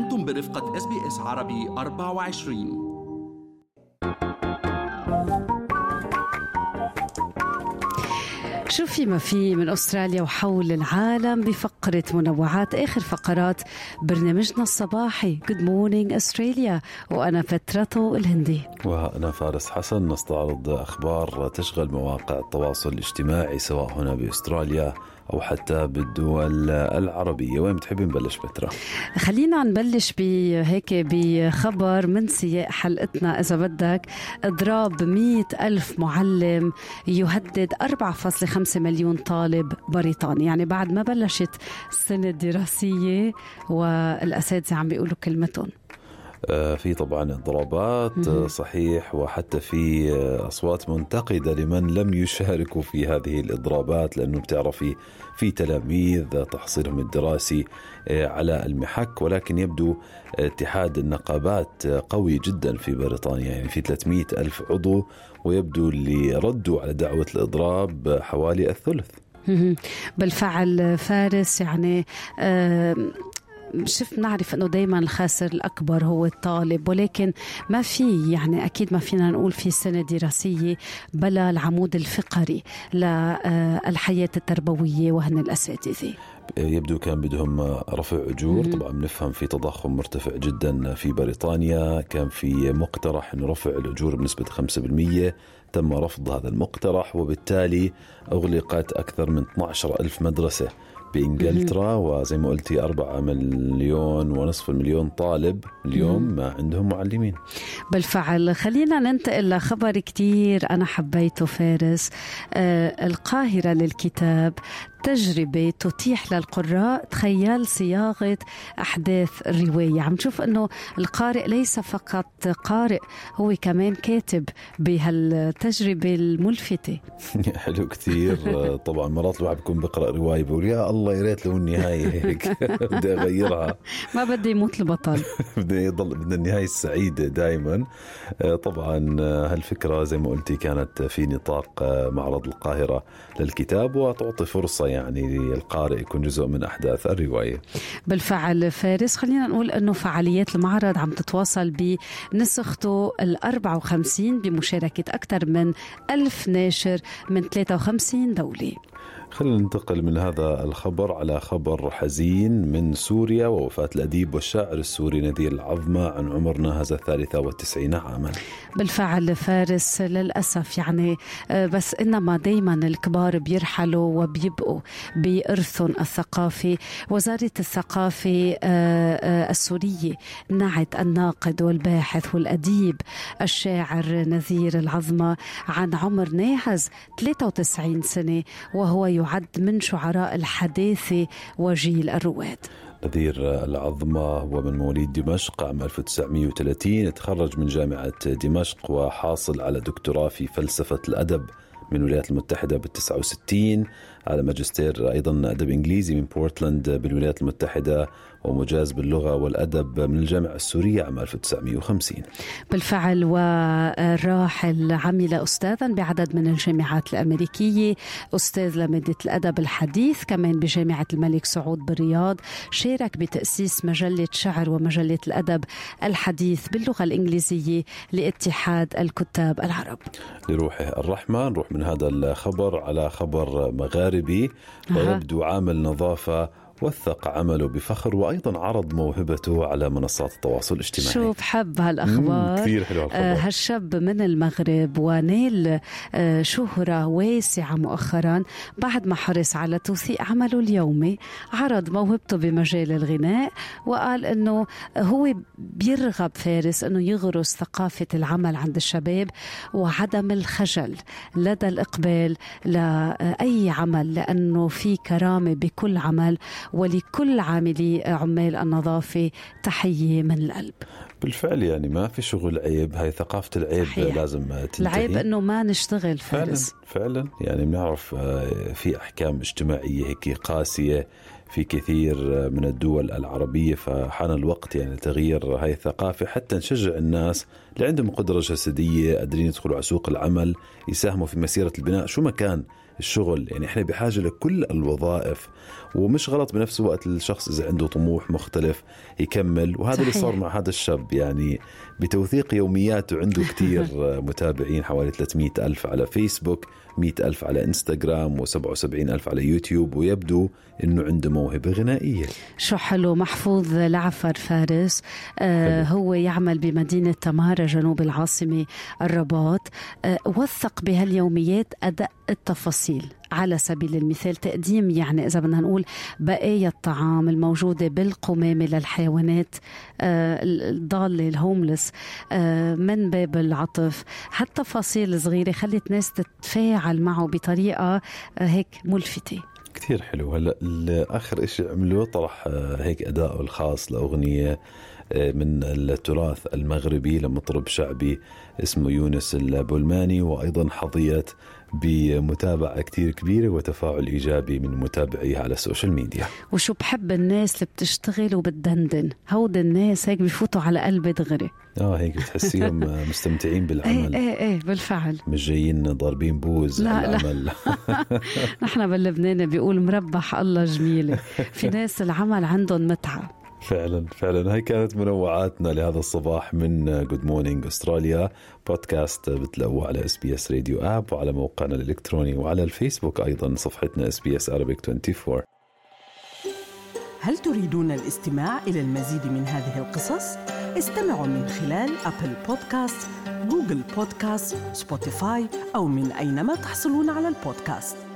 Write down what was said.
أنتم برفقة SBS عربي 24. شو ما في من أستراليا وحول العالم بفقرة منوعات، آخر فقرات برنامجنا الصباحي Good Morning Australia، وأنا فترته الهندي وأنا فارس حسن. نستعرض أخبار تشغل مواقع التواصل الاجتماعي سواء هنا بأستراليا أو حتى بالدول العربية. وين بتحبي نبلش بترا؟ خلينا نبلش بهيك بخبر من سياق حلقتنا إذا بدك. إضراب 100,000 معلم يهدد 4.5 مليون طالب بريطاني. يعني بعد ما بلشت السنة الدراسية والأساتذة عم بيقولوا كلمتهم. في طبعا اضرابات صحيح، وحتى في أصوات منتقدة لمن لم يشاركوا في هذه الاضرابات، لأنه بتعرفي في تلاميذ تحصيلهم الدراسي على المحك. ولكن يبدو اتحاد النقابات قوي جدا في بريطانيا، يعني في 300,000 عضو، ويبدو اللي ردوا على دعوة الإضراب حوالي الثلث. بالفعل فارس، يعني شف نعرف أنه دايما الخاسر الأكبر هو الطالب، ولكن ما في، يعني أكيد ما فينا نقول في سنة دراسية بلا العمود الفقري للحياة التربوية وهن الأساتذة. يبدو كان بدهم رفع أجور. طبعا بنفهم في تضخم مرتفع جدا في بريطانيا، كان في مقترح أن رفع الأجور بنسبة 5%، تم رفض هذا المقترح، وبالتالي أغلقت أكثر من 12,000 مدرسة بإنجلترا. وزي ما قلتي 4.5 مليون طالب اليوم ما عندهم معلمين. بالفعل خلينا ننتقل لخبر كتير أنا حبيته فارس. القاهرة للكتاب، تجربة تتيح للقراء تخيل صياغة أحداث الرواية. عم نشوف أنه القارئ ليس فقط قارئ، هو كمان كاتب بهالتجربة الملفتة. حلو كتير. طبعا مرات الواحد بكون بقرأ رواية بقول يا الله يا ريت لو النهاية هيك، بدي أغيرها، ما بدي يموت البطل، بدنا النهاية السعيدة دائما. طبعا هالفكرة زي ما قلتي كانت في نطاق معرض القاهرة للكتاب، وتعطي فرصة يعني القارئ يكون جزء من أحداث الرواية. بالفعل فارس، خلينا نقول أنه فعاليات المعرض عم تتواصل بنسخته 54 بمشاركة أكثر من 1000 ناشر من 53 دولة. خلينا ننتقل من هذا الخبر على خبر حزين من سوريا، ووفاة الأديب والشاعر السوري نذير العظمى عن عمر ناهز 93 عاما. بالفعل فارس، للأسف يعني بس إنما دايما الكبار بيرحلوا وبيبقوا بإرثهم الثقافي. وزارة الثقافة السورية نعت الناقد والباحث والأديب الشاعر نذير العظمى عن عمر ناهز 93 سنة، وهو يعد من شعراء الحداثة وجيل الرواد. نذير العظمى هو من مواليد دمشق عام 1930، تخرج من جامعة دمشق وحاصل على دكتوراه في فلسفة الأدب من الولايات المتحدة بال69، على ماجستير أيضا أدب إنجليزي من بورتلاند بالولايات المتحدة، ومجاز باللغة والأدب من الجامعة السورية عام 1950. بالفعل، والراحل عمل أستاذا بعدد من الجامعات الأمريكية، أستاذ لمادة الأدب الحديث كمان بجامعة الملك سعود بالرياض، شارك بتأسيس مجلة شعر ومجلة الأدب الحديث باللغة الإنجليزية لاتحاد الكتاب العرب. لروحه الرحمة، نروح من هذا الخبر على خبر مغاربي. ويبدو عامل نظافة وثق عمله بفخر، وأيضا عرض موهبته على منصات التواصل الاجتماعي. شو بحب هالأخبار. كثير حلو هالخبر. هالشاب من المغرب ونيل شهرة واسعة مؤخرا بعد ما حرص على توثيق عمله اليومي. عرض موهبته بمجال الغناء، وقال أنه هو بيرغب فارس أنه يغرس ثقافة العمل عند الشباب وعدم الخجل لدى الإقبال لأي عمل، لأنه في كرامة بكل عمل، ولكل عمال النظافة تحية من القلب. بالفعل، يعني ما في شغل عيب، هاي ثقافة العيب. صحيح. لازم تنتهي. العيب أنه ما نشتغل فارس. فعلا يعني بنعرف في أحكام اجتماعية هيك قاسية في كثير من الدول العربية، فحان الوقت يعني تغيير هاي الثقافة حتى نشجع الناس اللي عندهم قدرة جسدية قادرين يدخلوا على سوق العمل، يساهموا في مسيرة البناء شو ما كان الشغل. يعني احنا بحاجة لكل الوظائف، ومش غلط بنفس الوقت الشخص إذا عنده طموح مختلف يكمل، وهذا اللي صار مع هذا الشاب. يعني بتوثيق يومياته عنده كتير متابعين، حوالي 300 ألف على فيسبوك، 100 ألف على إنستغرام، و77 ألف على يوتيوب، ويبدو أنه عنده موهبة غنائية. شو حلو. محفوظ لعفر فارس هو يعمل بمدينة تمارة جنوب العاصمة الرباط، وثق بهاليوميات أدق التفاصيل. على سبيل المثال تقديم، يعني إذا بدنا نقول، بقايا الطعام الموجودة بالقمامة للحيوانات الضالة الهوملس من باب العطف. هالتفاصيل صغيرة خلت ناس تتفاعل معه بطريقة هيك ملفتة كتير حلو. هلأ آخر إشي عمله طرح هيك أداءه الخاص لأغنية من التراث المغربي لمطرب شعبي اسمه يونس البولماني، وأيضا حظيت بمتابعة كتير كبيرة وتفاعل إيجابي من متابعيها على السوشيال ميديا. وشو بحب الناس اللي بتشتغل وبتدندن، هود الناس هيك بيفوتوا على قلب دغري. هيك بتحسيهم مستمتعين بالعمل. ايه بالفعل، مش جايين ضاربين بوز على العمل. نحن باللبناني بيقول مربح الله جميلة. في ناس العمل عندهم متعة فعلا. هاي كانت منوعاتنا لهذا الصباح من Good Morning Australia بودكاست، بتلاقوه على SBS Radio App وعلى موقعنا الإلكتروني وعلى الفيسبوك، أيضا صفحتنا SBS Arabic 24. هل تريدون الاستماع إلى المزيد من هذه القصص؟ استمعوا من خلال Apple Podcasts، Google Podcasts، Spotify، أو من أينما تحصلون على البودكاست.